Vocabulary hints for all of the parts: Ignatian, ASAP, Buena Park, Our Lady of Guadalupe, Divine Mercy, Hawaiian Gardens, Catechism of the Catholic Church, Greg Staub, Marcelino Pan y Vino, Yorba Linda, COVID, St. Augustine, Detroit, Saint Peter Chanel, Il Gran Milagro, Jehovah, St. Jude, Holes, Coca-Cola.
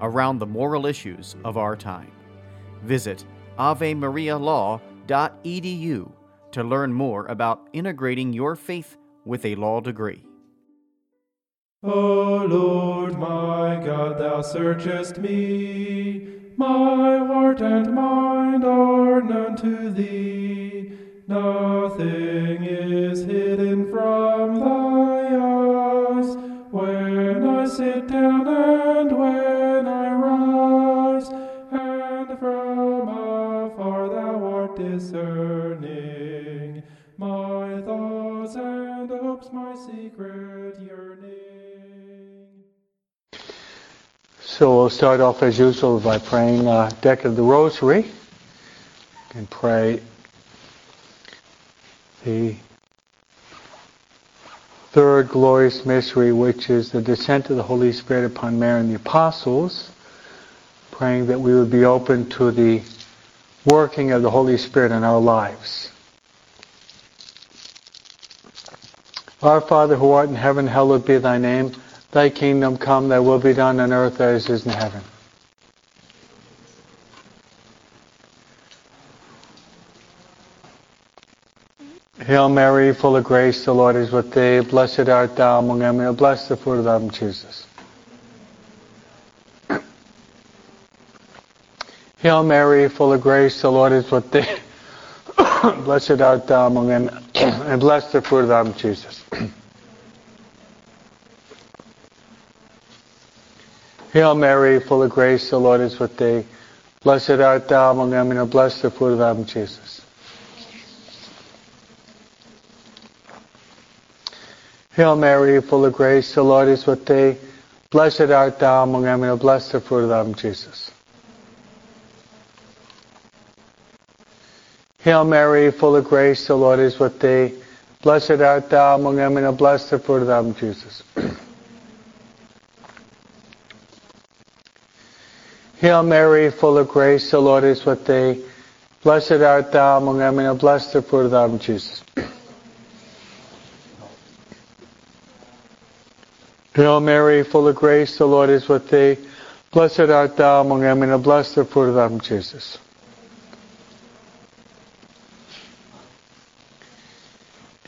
around the moral issues of our time. Visit avemarialaw.edu to learn more about integrating your faith with a law degree. O Lord, my God, thou searchest me. My heart and mind are known to thee. Nothing is hidden from thy eyes. When I sit down and when I rise, and from afar thou art discerning my thoughts and hopes, my secret yearning. So we'll start off as usual by praying a deck of the rosary. You can pray the third glorious mystery, which is the descent of the Holy Spirit upon Mary and the apostles, praying that we would be open to the working of the Holy Spirit in our lives. Our Father who art in heaven, hallowed be thy name. Thy kingdom come, thy will be done on earth as it is in heaven. Hail Mary, full of grace, the Lord is with thee. Blessed art thou among women, and blessed the fruit of thy womb, Jesus. Hail Mary, full of grace, the Lord is with thee. Blessed art thou among women, and blessed the fruit of thy womb, Jesus. Hail Mary, full of grace, the Lord is with thee. Blessed art thou among women, and blessed the fruit of thy womb, Jesus. Hail Mary, full of grace, the Lord is with thee. Blessed art thou among women, and blessed the fruit of thy womb, Jesus. Hail Mary, full of grace, the Lord is with thee. Blessed art thou among women, and blessed the fruit of thy womb, Jesus. Hail Mary, full of grace, the Lord is with thee. Blessed art thou among women, and blessed the fruit of thy womb, Jesus. Hail Mary, full of grace, the Lord is with thee. Blessed art thou among women, and blessed the fruit of thy womb, Jesus.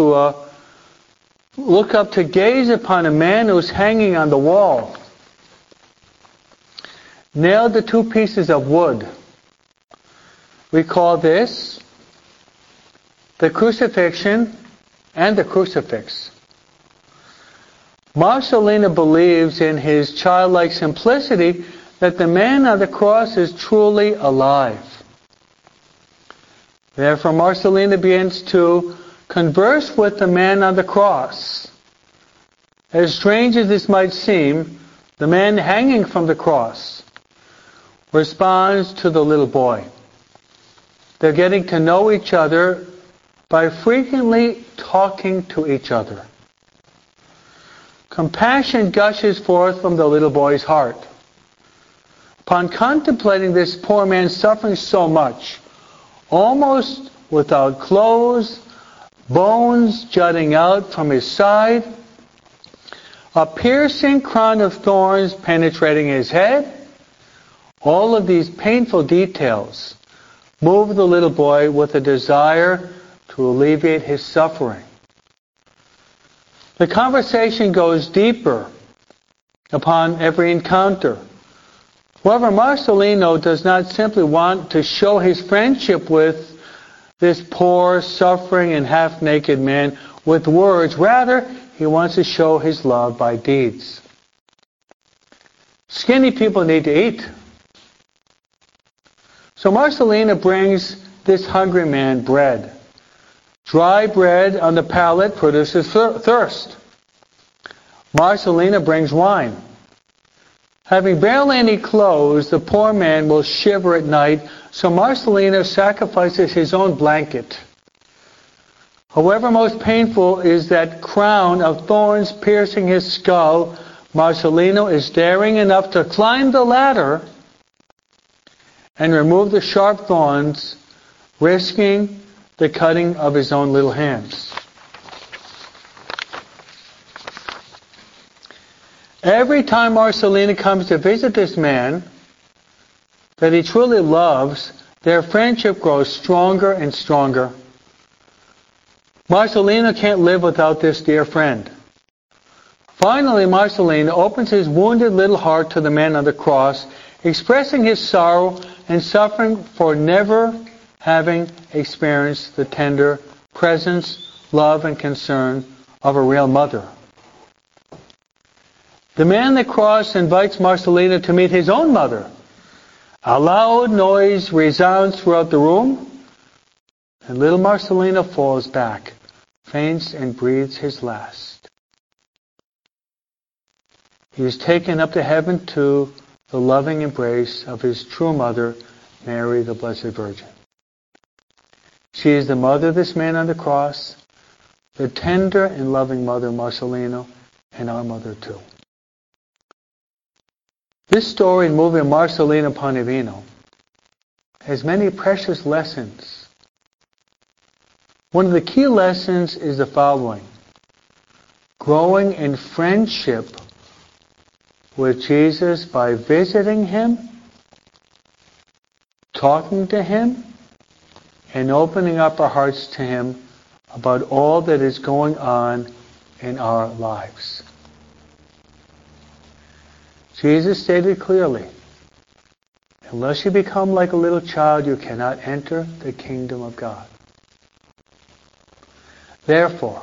to gaze upon a man who's hanging on the wall, nailed to two pieces of wood. We call this the crucifixion and the crucifix. Marcelino believes in his childlike simplicity that the man on the cross is truly alive. Therefore, Marcelino begins to converse with the man on the cross. As strange as this might seem, the man hanging from the cross responds to the little boy. They're getting to know each other by frequently talking to each other. Compassion gushes forth from the little boy's heart. Upon contemplating this poor man suffering so much, almost without clothes, bones jutting out from his side, a piercing crown of thorns penetrating his head. All of these painful details move the little boy with a desire to to alleviate his suffering. The conversation goes deeper upon every encounter. However, Marcelino does not simply want to show his friendship with this poor, suffering, and half-naked man with words. Rather, he wants to show his love by deeds. Skinny people need to eat. So Marcelino brings this hungry man bread. Dry bread on the palate produces thirst. Marcelino brings wine. Having barely any clothes, the poor man will shiver at night, so Marcelino sacrifices his own blanket. However, most painful is that crown of thorns piercing his skull. Marcelino is daring enough to climb the ladder and remove the sharp thorns, risking the cutting of his own little hands. Every time Marcelino comes to visit this man that he truly loves, their friendship grows stronger and stronger. Marcelino can't live without this dear friend. Finally, Marcelino opens his wounded little heart to the man on the cross, expressing his sorrow and suffering for never having experienced the tender presence, love, and concern of a real mother. The man on the cross invites Marcelino to meet his own mother. A loud noise resounds throughout the room, and little Marcelino falls back, faints, and breathes his last. He is taken up to heaven to the loving embrace of his true mother, Mary, the Blessed Virgin. She is the mother of this man on the cross, the tender and loving mother, Marcelino, and our mother too. This story in movie Marcelino Pan y Vino has many precious lessons. One of the key lessons is the following: growing in friendship with Jesus by visiting him, talking to him, and opening up our hearts to him about all that is going on in our lives. Jesus stated clearly, unless you become like a little child, you cannot enter the kingdom of God. Therefore,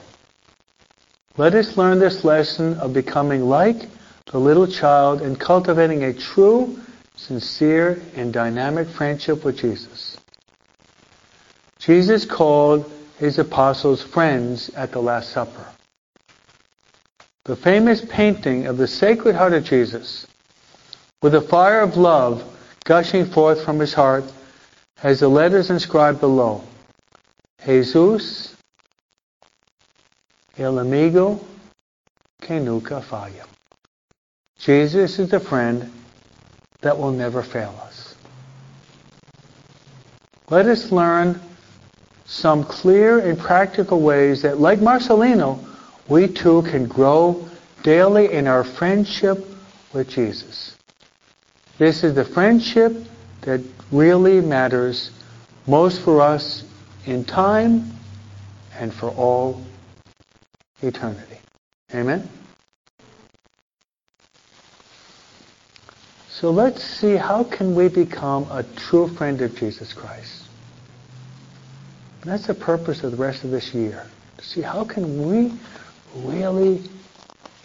let us learn this lesson of becoming like the little child and cultivating a true, sincere, and dynamic friendship with Jesus. Jesus called his apostles friends at the Last Supper. The famous painting of the Sacred Heart of Jesus, with a fire of love gushing forth from his heart, has the letters inscribed below: Jesus, el amigo que nunca falla. Jesus is the friend that will never fail us. Let us learn some clear and practical ways that, like Marcelino, we too can grow daily in our friendship with Jesus. This is the friendship that really matters most for us in time and for all eternity. Amen? So let's see, how can we become a true friend of Jesus Christ? And that's the purpose of the rest of this year. To see how can we really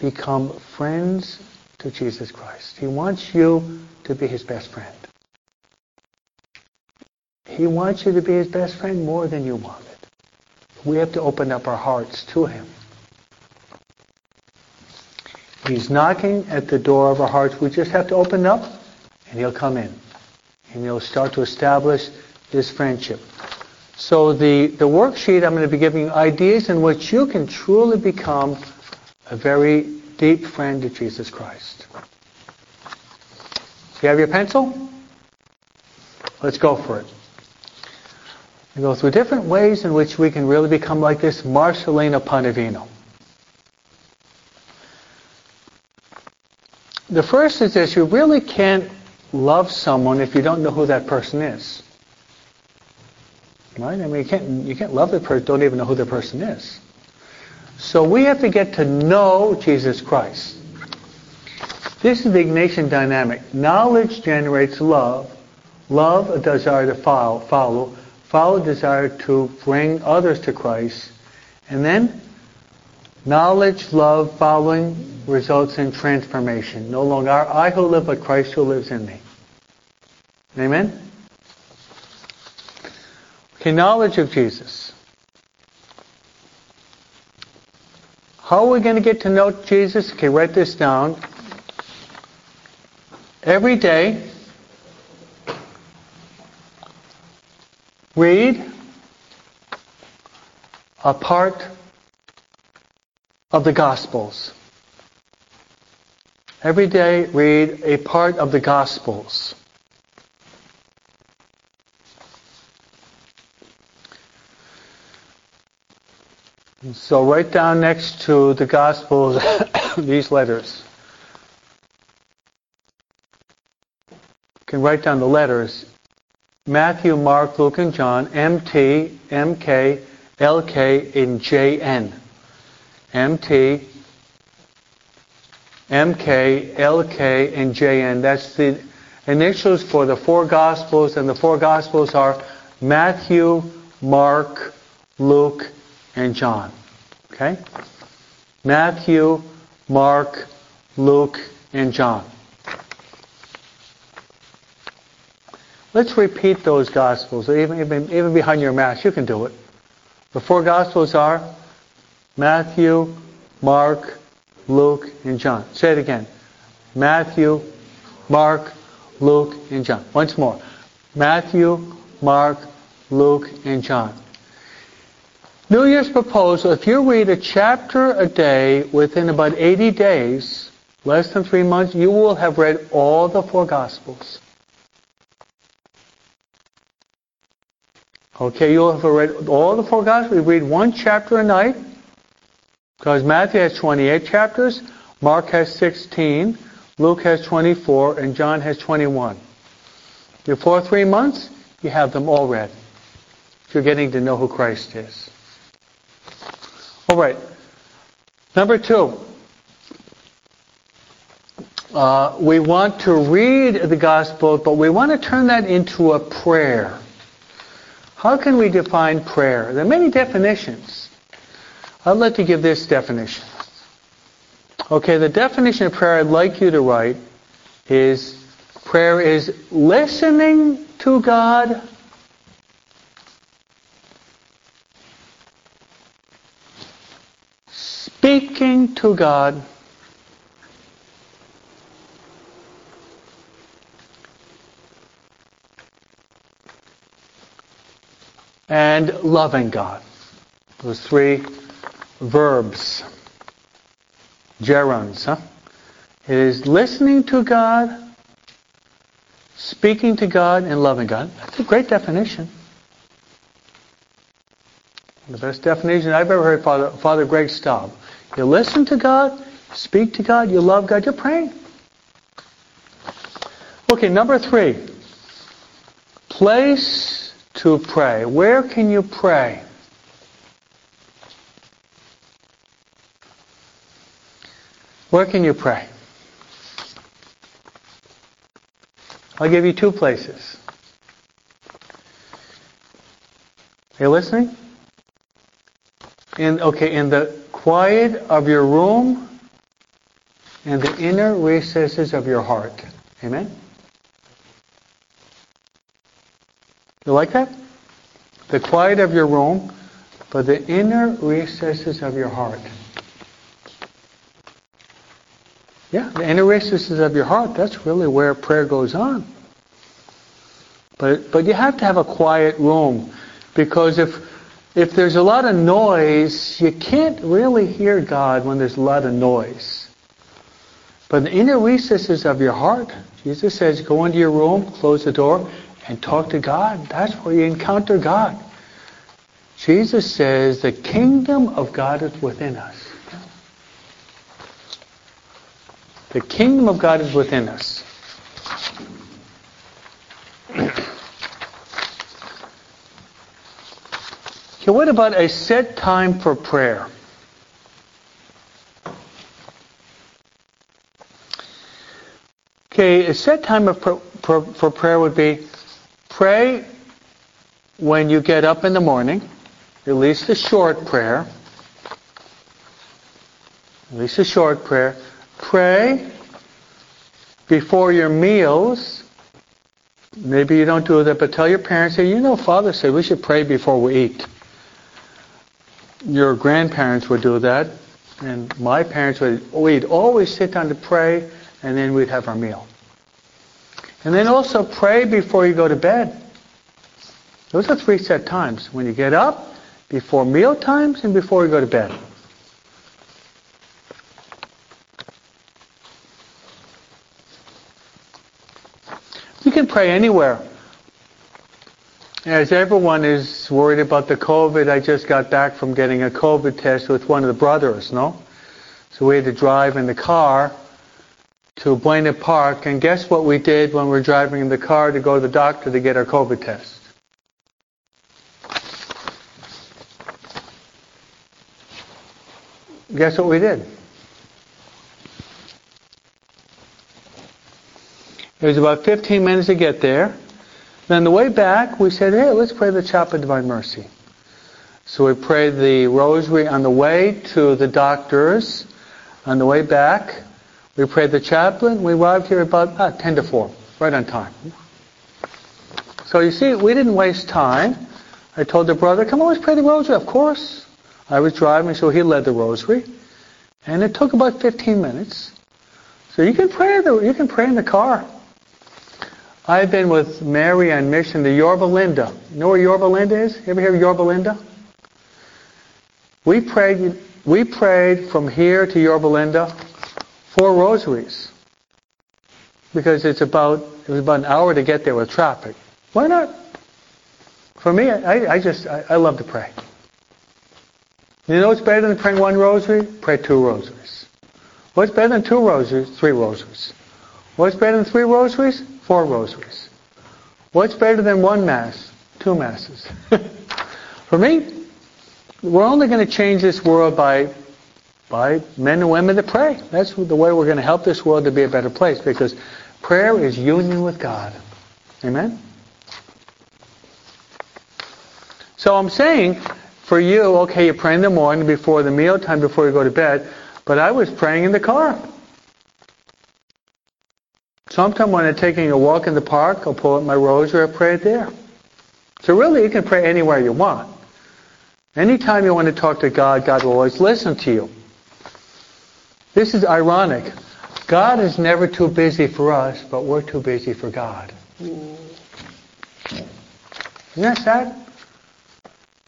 become friends to Jesus Christ. He wants you to be his best friend. He wants you to be his best friend more than you want it. We have to open up our hearts to him. He's knocking at the door of our hearts. We just have to open up and he'll come in. And he'll start to establish this friendship. So the worksheet, I'm going to be giving you ideas in which you can truly become a very deep friend of Jesus Christ. Do you have your pencil? Let's go for it. We go through different ways in which we can really become like this Marcelino Pan y Vino. The first is this: you really can't love someone if you don't know who that person is. right? I mean, you can't love the person, don't even know who the person is. So we have to get to know Jesus Christ. This is the Ignatian dynamic. Knowledge generates love. Love, a desire to follow. Follow, a desire to bring others to Christ. And then, knowledge, love, following results in transformation. No longer I who live, but Christ who lives in me. Amen? Okay, knowledge of Jesus. How are we going to get to know Jesus? Okay, write this down. Every day, read a part of the Gospels. Every day, read a part of the Gospels. And so write down next to the Gospels these letters. You can write down the letters Matthew, Mark, Luke, and John, MT, MK, LK, and JN. MT, MK, LK, and JN. That's the initials for the four Gospels, and the four Gospels are Matthew, Mark, Luke, and John. Okay? Matthew, Mark, Luke, and John. Let's repeat those Gospels, even behind your Mass. You can do it. The four Gospels are Matthew, Mark, Luke, and John. Say it again. Matthew, Mark, Luke, and John. Once more. Matthew, Mark, Luke, and John. New Year's proposal, if you read a chapter a day within about 80 days, less than 3 months, you will have read all the four Gospels. Okay, you'll have read all the four Gospels. We read one chapter a night, because Matthew has 28 chapters, Mark has 16, Luke has 24, and John has 21. Before 3 months, you have them all read. You're getting to know who Christ is. All right. Number two. We want to read the Gospel, but we want to turn that into a prayer. How can we define prayer? There are many definitions. I'd like to give this definition. Okay, the definition of prayer I'd like you to write is prayer is listening to God, speaking to God, and loving God. Those three verbs. Gerunds, huh? It is listening to God, speaking to God, and loving God. That's a great definition. The best definition I've ever heard, Father Greg Staub. You listen to God, speak to God, you love God, you're praying. Okay, number three. Place to pray. Where can you pray? Where can you pray? I'll give you two places. Are you listening? In the quiet of your room and the inner recesses of your heart. Amen? You like that? The quiet of your room, but the inner recesses of your heart. Yeah, the inner recesses of your heart, that's really where prayer goes on. But you have to have a quiet room, because if there's a lot of noise, you can't really hear God when there's a lot of noise. But the inner recesses of your heart, Jesus says, go into your room, close the door, and talk to God. That's where you encounter God. Jesus says the kingdom of God is within us. The kingdom of God is within us. Okay, what about a set time for prayer? Okay, a set time of for prayer would be pray when you get up in the morning, at least a short prayer. At least a short prayer. Pray before your meals. Maybe you don't do that, but tell your parents, hey, you know, Father said we should pray before we eat. Your grandparents would do that, and my parents would. We'd always sit down to pray, and then we'd have our meal. And then also pray before you go to bed. Those are three set times. When you get up, before meal times, and before you go to bed. You can pray anywhere. As everyone is worried about the COVID, I just got back from getting a COVID test with one of the brothers, no? So we had to drive in the car to Buena Park, and guess what we did when we were driving in the car to go to the doctor to get our COVID test? Guess what we did? It was about 15 minutes to get there. Then on the way back, we said, hey, let's pray the Chaplet of Divine Mercy. So we prayed the Rosary on the way to the doctor's. On the way back, we prayed the Chaplet. We arrived here about 10 to 4, right on time. So you see, we didn't waste time. I told the brother, come on, let's pray the Rosary. Of course. I was driving, so he led the Rosary. And it took about 15 minutes. So you can pray, you can pray in the car. I've been with Mary on mission to Yorba Linda. You know where Yorba Linda is? You ever hear of Yorba Linda? We prayed from here to Yorba Linda 4 rosaries because it was about an hour to get there with traffic. Why not? For me, I love to pray. You know what's better than praying 1 rosary? Pray 2 rosaries. What's better than 2 rosaries? 3 rosaries. What's better than 3 rosaries? 4 rosaries. What's better than 1 mass? 2 masses. For me, we're only going to change this world by men and women that pray. That's the way we're going to help this world to be a better place, because prayer is union with God. Amen? So I'm saying for you, okay, you pray in the morning before the meal time, before you go to bed, but I was praying in the car. Sometimes when I'm taking a walk in the park, I'll pull out my rosary, I pray it there. So really, you can pray anywhere you want. Anytime you want to talk to God, God will always listen to you. This is ironic. God is never too busy for us, but we're too busy for God. Isn't that sad?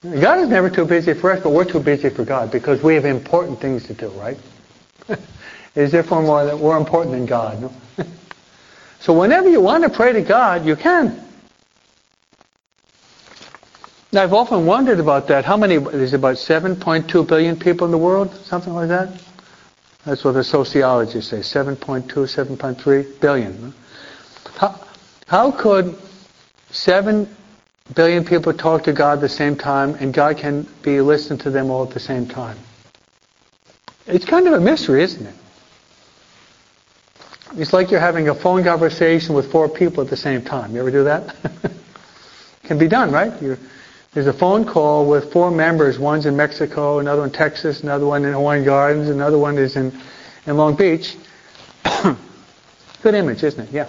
God is never too busy for us, but we're too busy for God because we have important things to do, right? As if we're important than God. No? So whenever you want to pray to God, you can. Now, I've often wondered about that. How many? There's about 7.2 billion people in the world, something like that. That's what the sociologists say, 7.2, 7.3 billion. No? How could 7 billion people talk to God at the same time, and God can be listened to them all at the same time? It's kind of a mystery, isn't it? It's like you're having a phone conversation with 4 people at the same time. You ever do that? Can be done, right? There's a phone call with 4 members. One's in Mexico, another in Texas, another one in Hawaiian Gardens, another one is in Long Beach. Good image, isn't it? Yeah.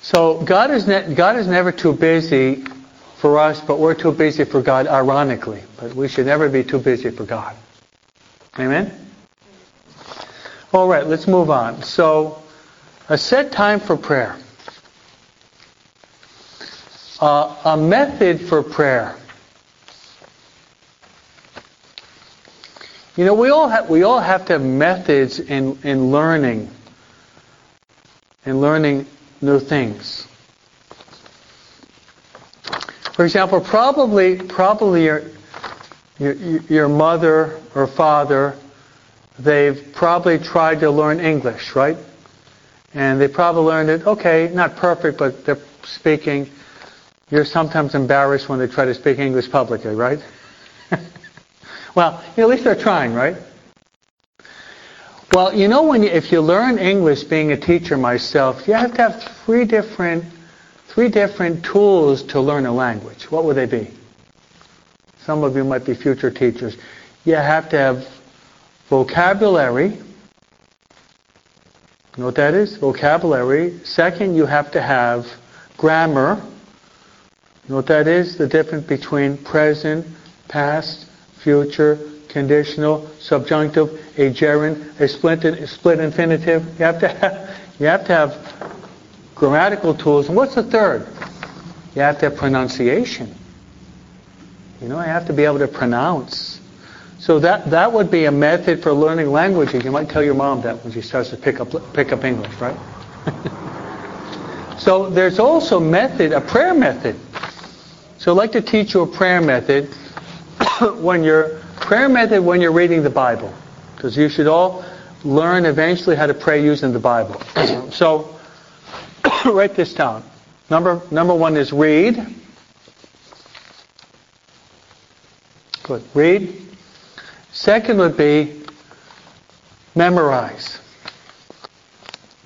So God is never too busy for us, but we're too busy for God, ironically. But we should never be too busy for God. Amen? All right, let's move on. So, a set time for prayer. A method for prayer. You know, we all have to have methods in learning new things. For example, probably your mother or father, they've probably tried to learn English, right? And they probably learned it, okay, not perfect, but they're speaking. You're sometimes embarrassed when they try to speak English publicly, right? Well, at least they're trying, right? Well, you know, if you learn English, being a teacher myself, you have to have three different tools to learn a language. What would they be? Some of you might be future teachers. You have to have vocabulary. You know what that is? Vocabulary. Second, you have to have grammar. You know what that is? The difference between present, past, future, conditional, subjunctive, a gerund, a split infinitive. You have to have grammatical tools. And what's the third? You have to have pronunciation. You know, I have to be able to pronounce. So that would be a method for learning languages. You might tell your mom that when she starts to pick up English, right? So there's also a prayer method. So I'd like to teach you a prayer method when you're reading the Bible, because you should all learn eventually how to pray using the Bible. So write this down. Number one is read. Good. Read. Second would be memorize.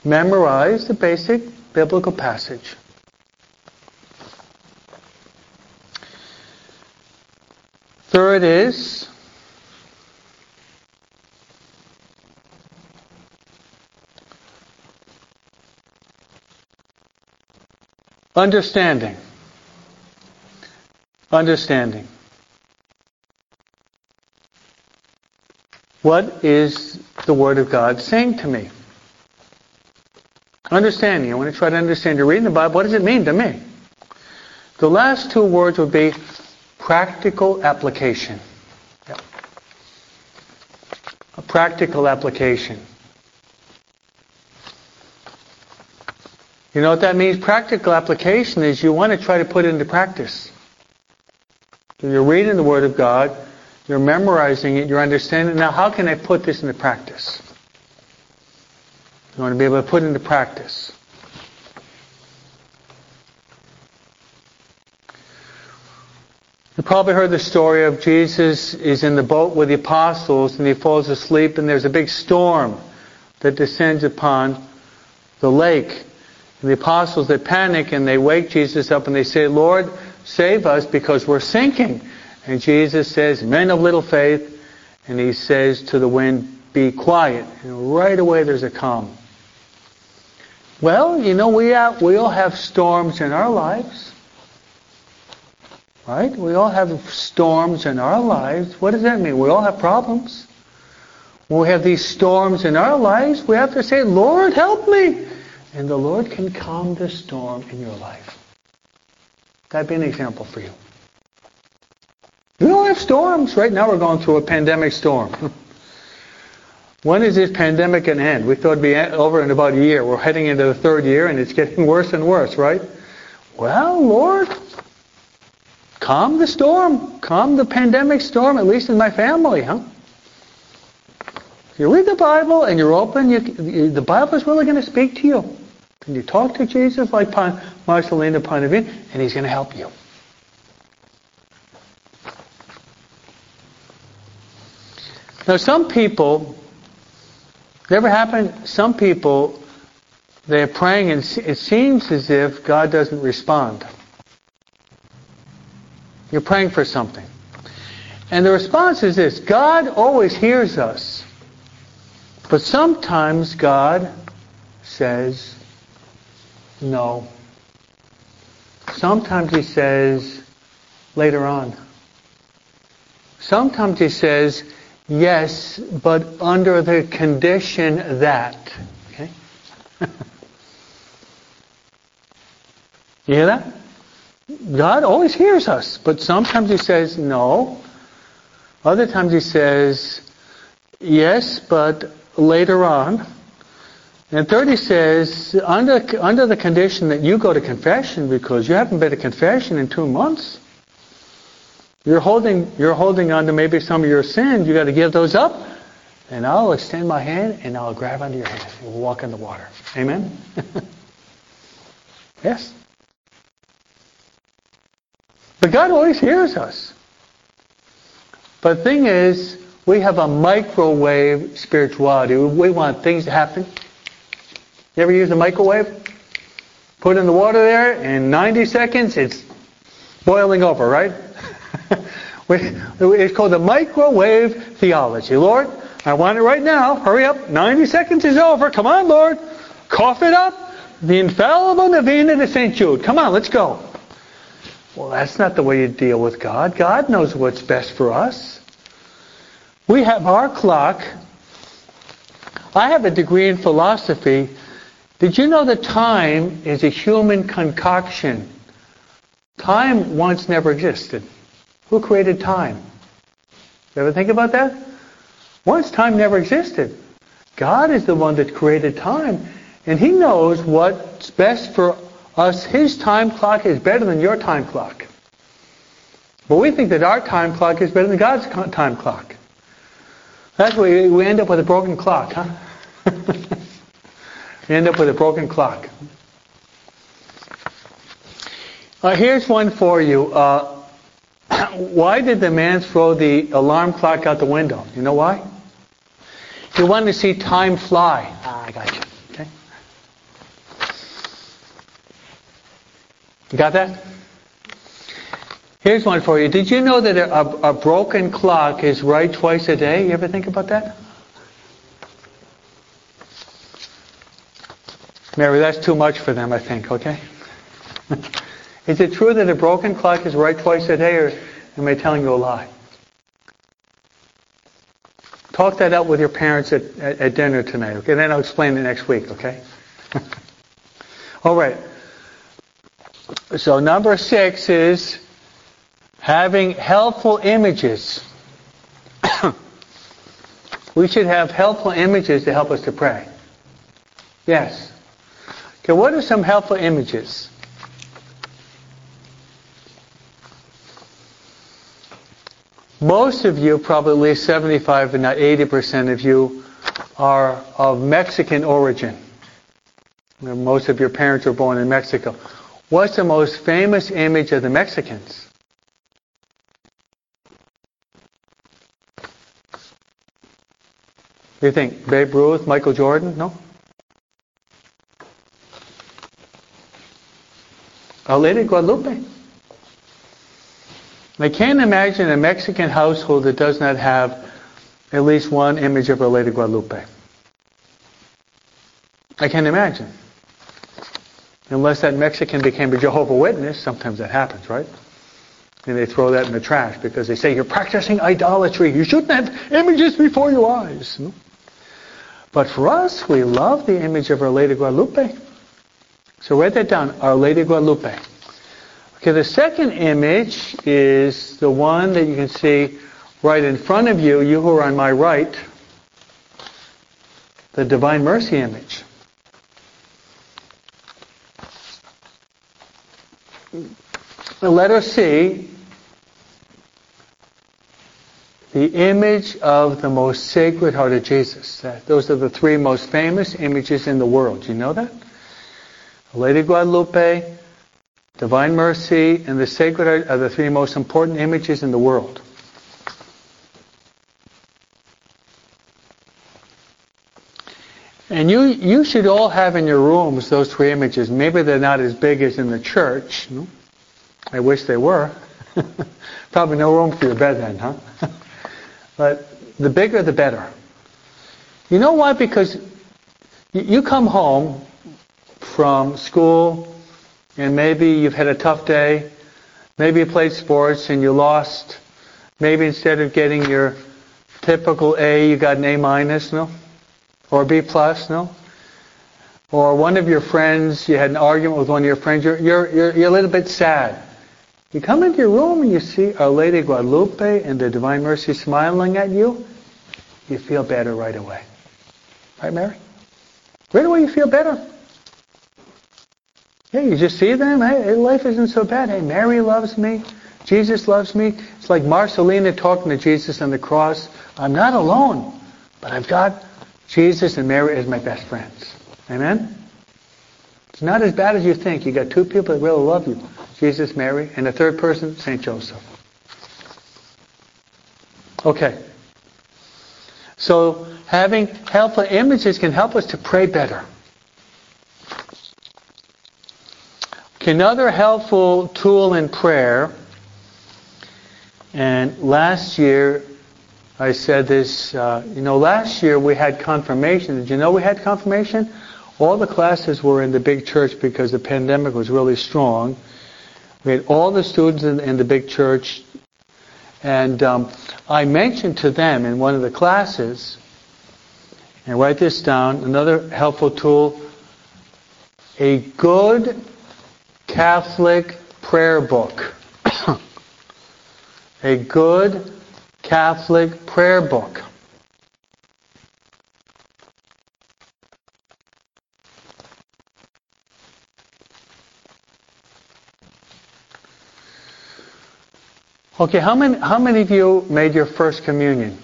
Memorize the basic biblical passage. Third is understanding. Understanding. What is the Word of God saying to me? Understanding. I want to try to understand. You're reading the Bible. What does it mean to me? The last two words would be practical application. Yep. A practical application. You know what that means? Practical application is you want to try to put it into practice. So you're reading the Word of God. You're memorizing it, you're understanding it. Now, how can I put this into practice? You want to be able to put it into practice. You probably heard the story of Jesus is in the boat with the apostles and he falls asleep and there's a big storm that descends upon the lake. And the apostles, they panic and they wake Jesus up and they say, "Lord, save us because we're sinking." And Jesus says, "Men of little faith," and he says to the wind, "Be quiet." And right away there's a calm. Well, you know, we all have storms in our lives. Right? We all have storms in our lives. What does that mean? We all have problems. When we have these storms in our lives, we have to say, "Lord, help me." And the Lord can calm the storm in your life. That'd be an example for you. We don't have storms. Right now we're going through a pandemic storm. When is this pandemic going to end? We thought it would be over in about a year. We're heading into the third year and it's getting worse and worse, right? Well, Lord, calm the storm. Calm the pandemic storm, at least in my family, huh? You read the Bible and you're open. The Bible is really going to speak to you. And you talk to Jesus like Marcelino Pan y Vino, and he's going to help you. Now, some people, they're praying and it seems as if God doesn't respond. You're praying for something. And the response is this: God always hears us. But sometimes God says no. Sometimes he says later on. Sometimes he says yes, but under the condition that. Okay? You hear that? God always hears us, but sometimes he says no. Other times he says yes, but later on. And third, he says under the condition that you go to confession, because you haven't been to confession in 2 months. You're holding on to maybe some of your sins. You got to give those up, and I'll extend my hand and I'll grab onto your hand and we'll walk in the water. Amen. Yes. But God always hears us. But the thing is, we have a microwave spirituality. We want things to happen. You ever use a microwave? Put in the water there, in 90 seconds, it's boiling over, right? It's called the microwave theology. Lord, I want it right now. Hurry up. 90 seconds is over. Come on, Lord. Cough it up. The infallible novena to St. Jude. Come on, let's go. Well, that's not the way you deal with God. God knows what's best for us. We have our clock. I have a degree in philosophy. Did you know that time is a human concoction? Time once never existed. Who created time? You ever think about that? Once time never existed. God is the one that created time. And He knows what's best for us. His time clock is better than your time clock. But we think that our time clock is better than God's time clock. That's why we end up with a broken clock, huh? We end up with a broken clock. Here's one for you. Why did the man throw the alarm clock out the window? You know why? He wanted to see time fly. Ah, I got you. Okay. You got that? Here's one for you. Did you know that a broken clock is right twice a day? You ever think about that? Mary, that's too much for them, I think, okay? Is it true that a broken clock is right twice a day, or am I telling you a lie? Talk that out with your parents at dinner tonight, okay? Then I'll explain it next week, okay? All right. So number 6 is having helpful images. We should have helpful images to help us to pray. Yes. Okay, what are some helpful images? Most of you, probably at least 75 and not 80% of you, are of Mexican origin. Most of your parents were born in Mexico. What's the most famous image of the Mexicans? You think Babe Ruth, Michael Jordan? No? Our Lady of Guadalupe. I can't imagine a Mexican household that does not have at least one image of Our Lady of Guadalupe. I can't imagine. Unless that Mexican became a Jehovah's Witness, sometimes that happens, right? And they throw that in the trash because they say, you're practicing idolatry. You shouldn't have images before your eyes. But for us, we love the image of Our Lady of Guadalupe. So write that down, Our Lady of Guadalupe. Okay, the second image is the one that you can see right in front of you, you who are on my right, the Divine Mercy image. The letter C, the image of the most sacred heart of Jesus. Those are the 3 most famous images in the world. Do you know that? Our Lady of Guadalupe, Divine Mercy, and the Sacred Heart are the 3 most important images in the world. And you should all have in your rooms those 3 images. Maybe they're not as big as in the church. I wish they were. Probably no room for your bed then, huh? But the bigger the better. You know why? Because you come home from school, and maybe you've had a tough day, maybe you played sports and you lost, maybe instead of getting your typical A, you got an A-, no? Or a B+, no? Or one of your friends, you had an argument with one of your friends, you're a little bit sad. You come into your room and you see Our Lady of Guadalupe and the Divine Mercy smiling at you, you feel better right away. Right, Mary? Right away you feel better. Yeah, you just see them. Hey, life isn't so bad. Hey, Mary loves me. Jesus loves me. It's like Marcelino talking to Jesus on the cross. I'm not alone, but I've got Jesus and Mary as my best friends. Amen? It's not as bad as you think. You got 2 people that really love you. Jesus, Mary, and the third person, Saint Joseph. Okay. So having helpful images can help us to pray better. Okay, another helpful tool in prayer, and last year I said this, last year we had confirmation. Did you know we had confirmation? All the classes were in the big church because the pandemic was really strong. We had all the students in the big church. And I mentioned to them in one of the classes, and write this down, another helpful tool, a good Catholic prayer book. A good Catholic prayer book. Okay, how many of you made your first communion?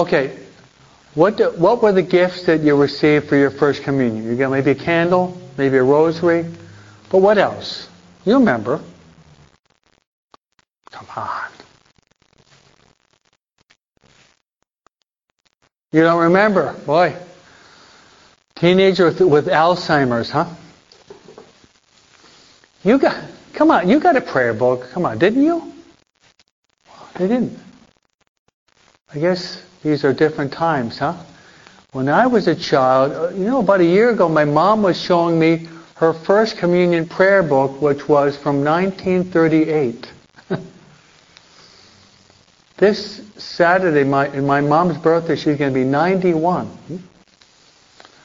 Okay, what were the gifts that you received for your first communion? You got maybe a candle, maybe a rosary, but what else? You remember. Come on. You don't remember, boy. Teenager with Alzheimer's, huh? Come on, you got a prayer book. Come on, didn't you? They didn't. I guess these are different times, huh? When I was a child, about a year ago, my mom was showing me her first communion prayer book, which was from 1938. This Saturday, in my mom's birthday, she's going to be 91.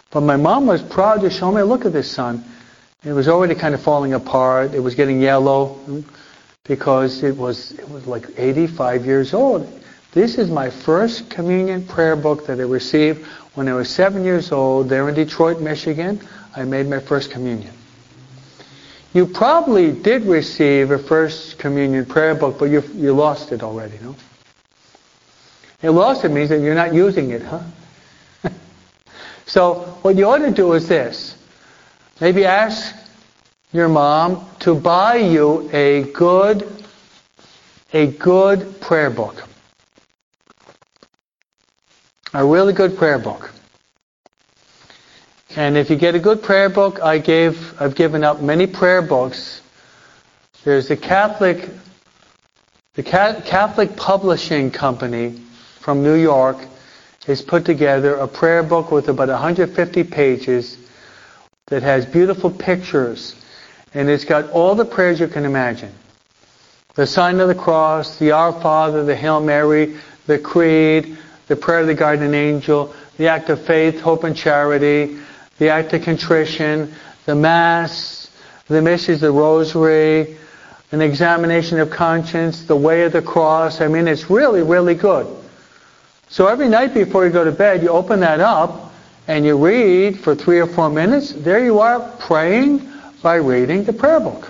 But my mom was proud to show me, look at this, son. It was already kind of falling apart. It was getting yellow because it was like 85 years old. This is my first communion prayer book that I received when I was 7 years old there in Detroit, Michigan. I made my first communion. You probably did receive a first communion prayer book, but you lost it already, no? And lost it means that you're not using it, huh? So what you ought to do is this. Maybe ask your mom to buy you a good prayer book. A really good prayer book. And if you get a good prayer book, I've given up many prayer books. There's the Catholic Publishing Company from New York has put together a prayer book with about 150 pages that has beautiful pictures, and it's got all the prayers you can imagine. The sign of the cross, the Our Father, the Hail Mary, the Creed, the prayer of the guardian angel, the act of faith, hope, and charity, the act of contrition, the Mass, the Misses, the Rosary, an examination of conscience, the way of the cross. I mean, it's really, really good. So every night before you go to bed, you open that up, and you read for 3 or 4 minutes, there you are praying by reading the prayer book.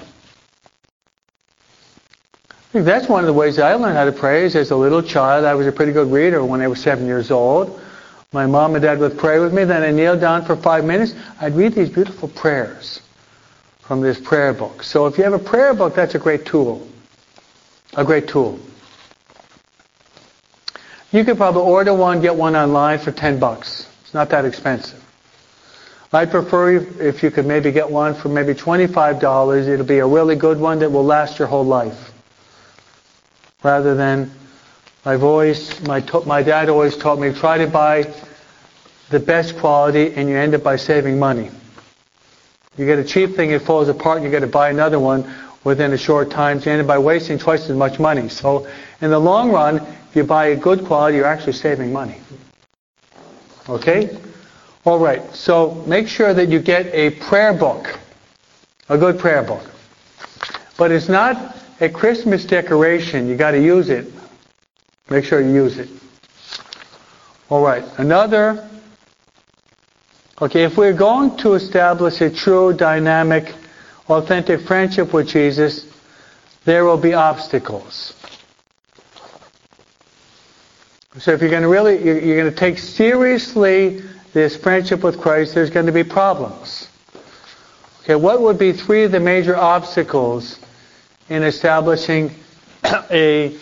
I think that's one of the ways that I learned how to pray is as a little child. I was a pretty good reader when I was 7 years old. My mom and dad would pray with me, then I kneel down for 5 minutes. I'd read these beautiful prayers from this prayer book. So if you have a prayer book, that's a great tool. A great tool. You could probably order one, get one online for $10. It's not that expensive. I'd prefer if you could maybe get one for maybe $25. It'll be a really good one that will last your whole life. Rather than, my dad always taught me, try to buy the best quality and you end up by saving money. You get a cheap thing, it falls apart, and you got to buy another one within a short time. So you end up by wasting twice as much money. So in the long run, if you buy a good quality, you're actually saving money. Okay? All right. So make sure that you get a prayer book, a good prayer book. But it's not a Christmas decoration. You got to use it. Make sure you use it. All right. Okay, if we're going to establish a true, dynamic, authentic friendship with Jesus, there will be obstacles. So if you're going to take seriously this friendship with Christ, there's going to be problems. Okay, what would be three of the major obstacles in establishing a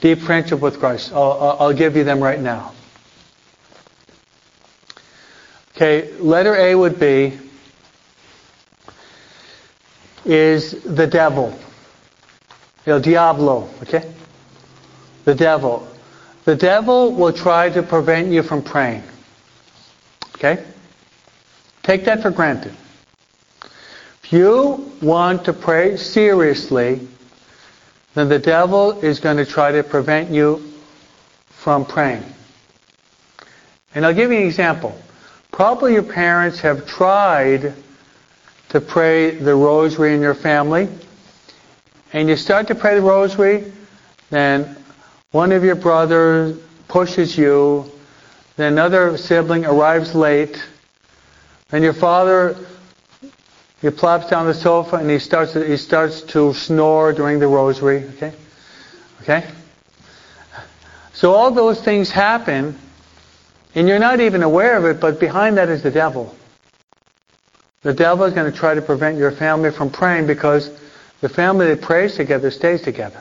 deep friendship with Christ? I'll give you them right now. Okay, letter A would be, is the devil. El diablo, okay? The devil. The devil will try to prevent you from praying. Okay? Take that for granted. If you want to pray seriously, then the devil is going to try to prevent you from praying. And I'll give you an example. Probably your parents have tried to pray the rosary in your family, and you start to pray the rosary, then one of your brothers pushes you, then another sibling arrives late, then your father, he plops down the sofa and he starts to snore during the rosary, okay? Okay? So all those things happen, and you're not even aware of it, but behind that is the devil. The devil is going to try to prevent your family from praying because the family that prays together stays together.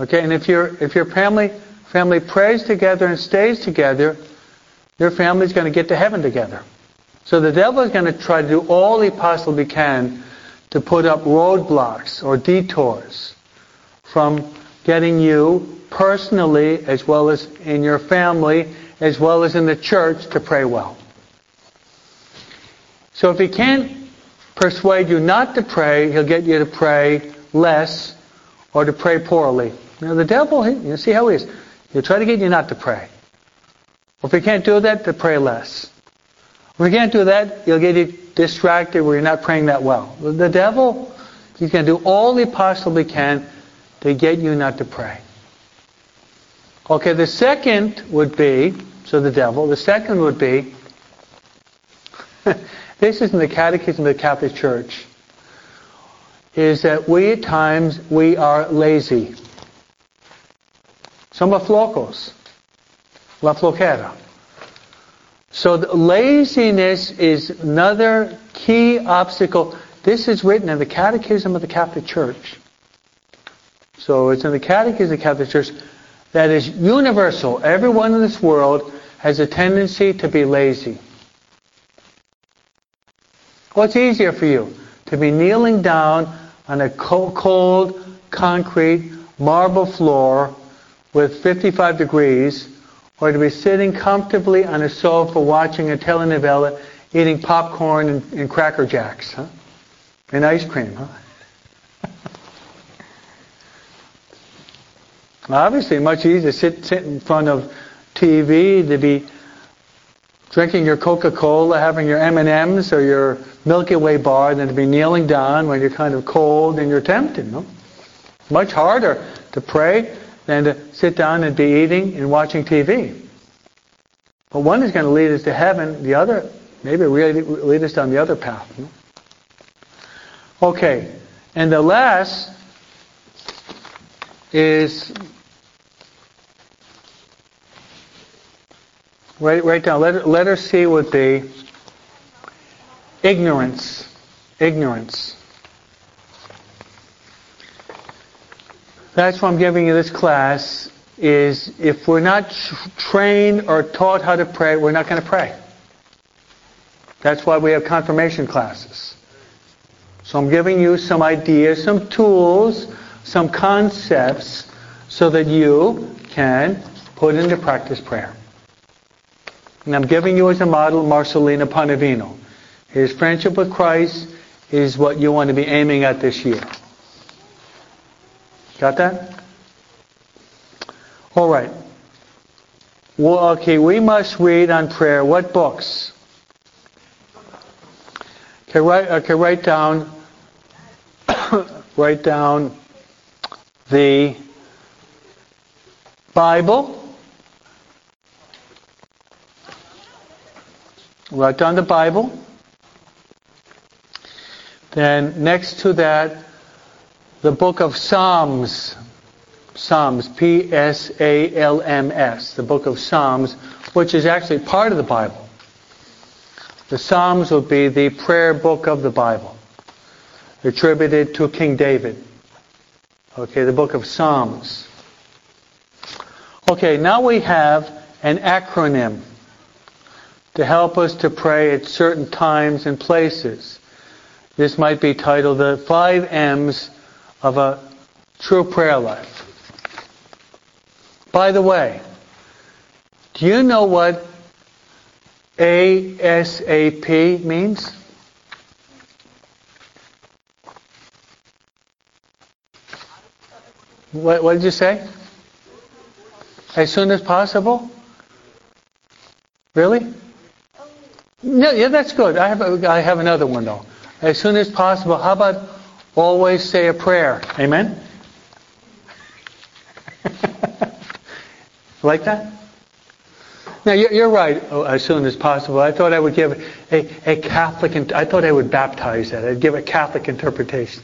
Okay, and if your family prays together and stays together, your family is going to get to heaven together. So the devil is going to try to do all he possibly can to put up roadblocks or detours from getting you personally, as well as in your family, as well as in the church, to pray well. So if he can't persuade you not to pray, he'll get you to pray less or to pray poorly. Now the devil, you see how he is. He'll try to get you not to pray. If he can't do that, to pray less. If you can't do that, you'll get you distracted where you're not praying that well. The devil, he's going to do all he possibly can to get you not to pray. Okay, the second would be, so the devil, the second would be, this is in the Catechism of the Catholic Church, is that we at times, we are lazy. Somos flojos. La flojera. So the laziness is another key obstacle. This is written in the Catechism of the Catholic Church. So it's in the Catechism of the Catholic Church that is universal. Everyone in this world has a tendency to be lazy. What's easier for you? To be kneeling down on a cold, concrete, marble floor with 55 degrees, or to be sitting comfortably on a sofa watching a telenovela, eating popcorn and Cracker Jacks, huh? And ice cream, huh? Obviously, much easier to sit in front of TV, to be drinking your Coca-Cola, having your M&Ms or your Milky Way bar, than to be kneeling down when you're kind of cold and you're tempted, no? Much harder to pray than to sit down and be eating and watching TV. But one is going to lead us to heaven, the other, maybe really lead us down the other path. Okay, and the last is, right down, letter C would be ignorance. Ignorance. That's why I'm giving you this class, is if we're not trained or taught how to pray, we're not going to pray. That's why we have confirmation classes. So I'm giving you some ideas, some tools, some concepts, so that you can put into practice prayer. And I'm giving you as a model Marcelino Pan y Vino. His friendship with Christ is what you want to be aiming at this year. Got that? All right. Well, okay, we must read on prayer. What books? Okay, write down write down the Bible. Write down the Bible. Then next to that, the book of Psalms, P-S-A-L-M-S, the book of Psalms, which is actually part of the Bible. The Psalms would be the prayer book of the Bible, attributed to King David. Okay, the book of Psalms. Okay, now we have an acronym to help us to pray at certain times and places. This might be titled the 5 M's of a True Prayer Life. By the way, do you know what ASAP means? What did you say? As soon as possible? Really? No, yeah, that's good. I have another one though. As soon as possible. How about always say a prayer? Amen? Like that? Now you're right. Oh, as soon as possible. I thought I would give a Catholic. I thought I would baptize that. I'd give a Catholic interpretation.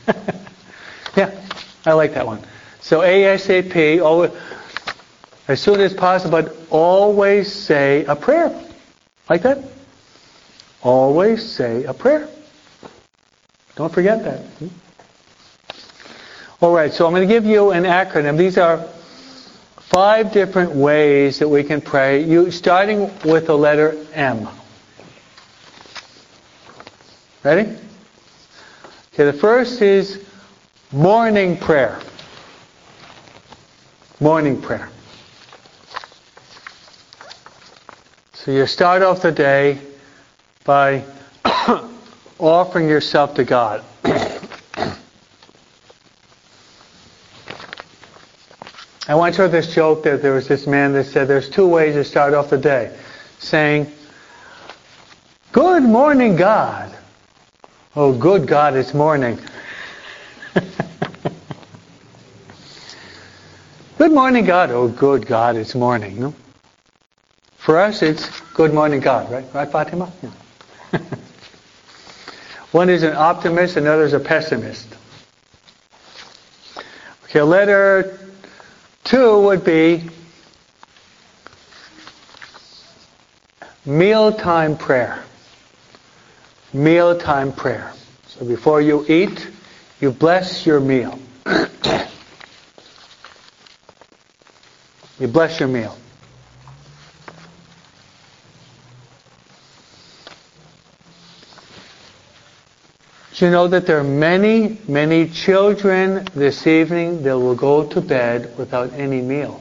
Yeah, I like that one. So ASAP. Always, as soon as possible. But always say a prayer. Like that. Always say a prayer. Don't forget that. Alright, so I'm going to give you an acronym. These are 5 different ways that we can pray, starting with the letter M. Ready? Okay, the first is morning prayer. Morning prayer. So you start off the day by offering yourself to God. I once heard this joke that there was this man that said there's 2 ways to start off the day. Saying, "Good morning, God." Oh, good God, it's morning. Good morning, God. Oh, good God, it's morning. No? For us, it's good morning, God. Right, Fatima? Yeah. One is an optimist, another is a pessimist. Okay, letter 2 would be mealtime prayer. Mealtime prayer. So before you eat, you bless your meal. You bless your meal. Do you know that there are many, many children this evening that will go to bed without any meal?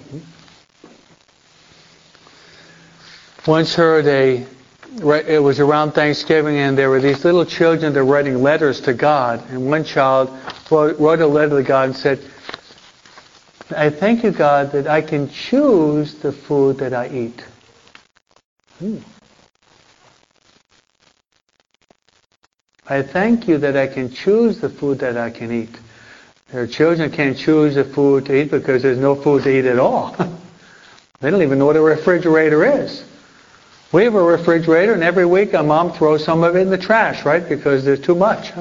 Once heard it was around Thanksgiving, and there were these little children that were writing letters to God, and one child wrote a letter to God and said, "I thank you, God, that I can choose the food that I eat." I thank you that I can choose the food that I can eat. Their children can't choose the food to eat because there's no food to eat at all. They don't even know what a refrigerator is. We have a refrigerator, and every week our mom throws some of it in the trash, right? Because there's too much.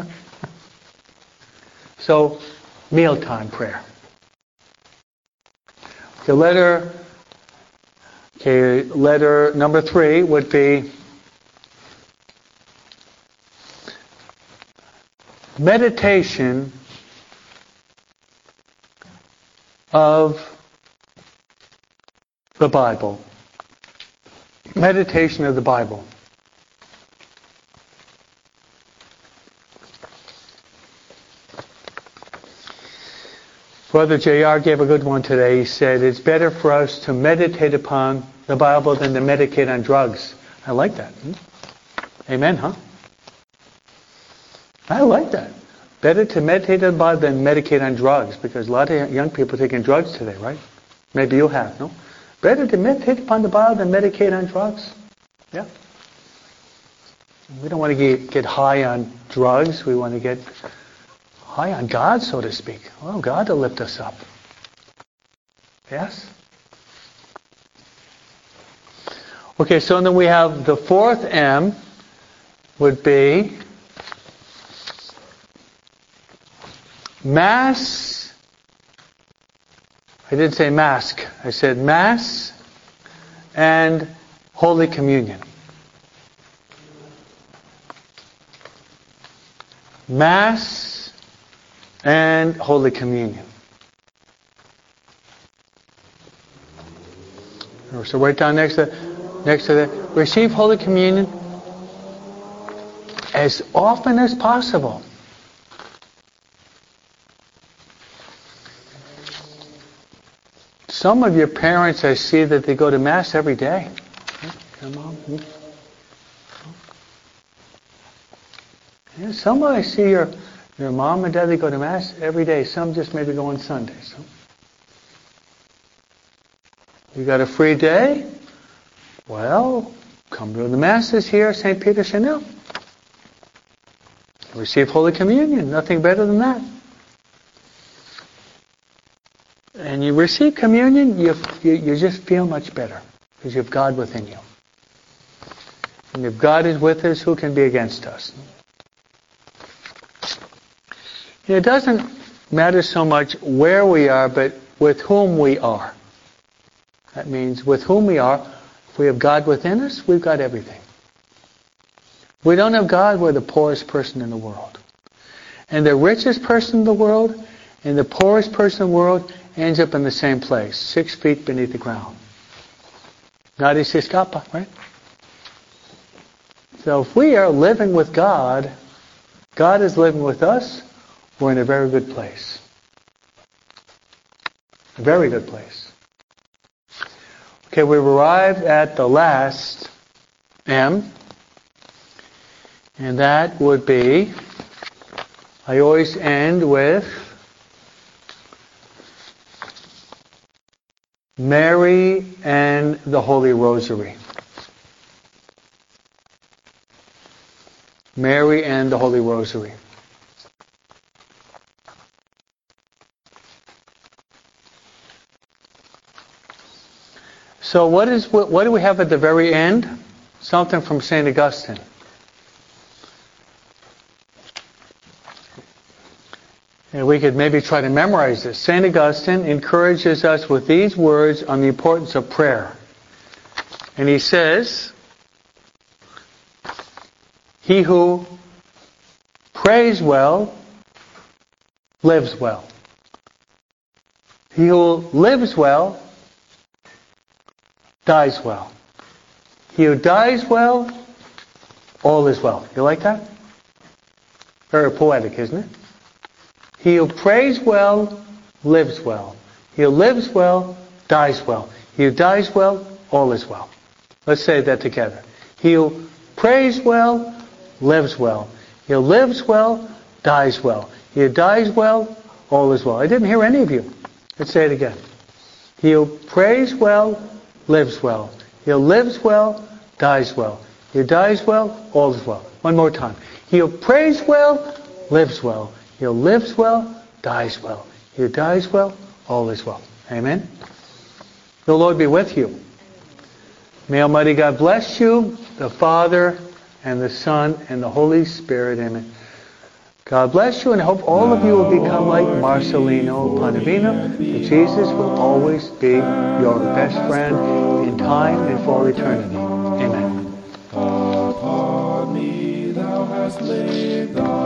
So, mealtime prayer. Letter number 3 would be meditation of the Bible. Meditation of the Bible. Brother J.R. gave a good one today. He said, it's better for us to meditate upon the Bible than to medicate on drugs. I like that. Amen, huh? I like that. Better to meditate on the Bible than medicate on drugs, because a lot of young people are taking drugs today, right? Maybe you have, no? Better to meditate upon the Bible than medicate on drugs. Yeah. We don't want to get high on drugs. We want to get high on God, so to speak. Oh, God will lift us up. Yes? Okay, so then we have the 4th M would be Mass. I didn't say mask. I said Mass and Holy Communion. Mass and Holy Communion. So right down next to that. Receive Holy Communion as often as possible. Some of your parents, I see that they go to Mass every day. Come on. Yeah, some I see your mom and dad, they go to Mass every day. Some just maybe go on Sundays. So. You got a free day? Well, come to the Masses here, Saint Peter Chanel. Receive Holy Communion. Nothing better than that. And you receive communion, you just feel much better because you have God within you. And if God is with us, who can be against us? It doesn't matter so much where we are, but with whom we are. That means with whom we are, if we have God within us, we've got everything. If we don't have God, we're the poorest person in the world. And the richest person in the world and the poorest person in the world ends up in the same place, 6 feet beneath the ground. Nadie se escapa, right? So if we are living with God, God is living with us, we're in a very good place. A very good place. Okay, we've arrived at the last M, and that would be, I always end with Mary and the Holy Rosary. Mary and the Holy Rosary. So what do we have at the very end? Something from St. Augustine. And we could maybe try to memorize this. St. Augustine encourages us with these words on the importance of prayer. And he says, "He who prays well, lives well. He who lives well, dies well. He who dies well, all is well." You like that? Very poetic, isn't it? He who prays well, lives well. He who lives well, dies well. He who dies well, all is well. Let's say that together. He who prays well, lives well. He who lives well, dies well. He who dies well, all is well. I didn't hear any of you. Let's say it again. He who prays well, lives well. He who lives well, dies well. He who dies well, all is well. One more time. He who prays well, lives well. He who lives well, dies well. He who dies well, all is well. Amen. The Lord be with you. May Almighty God bless you, the Father, and the Son, and the Holy Spirit. Amen. God bless you, and I hope all of you will become like Marcelino Pan y Vino, and Jesus will always be your best friend in time and for eternity. Amen.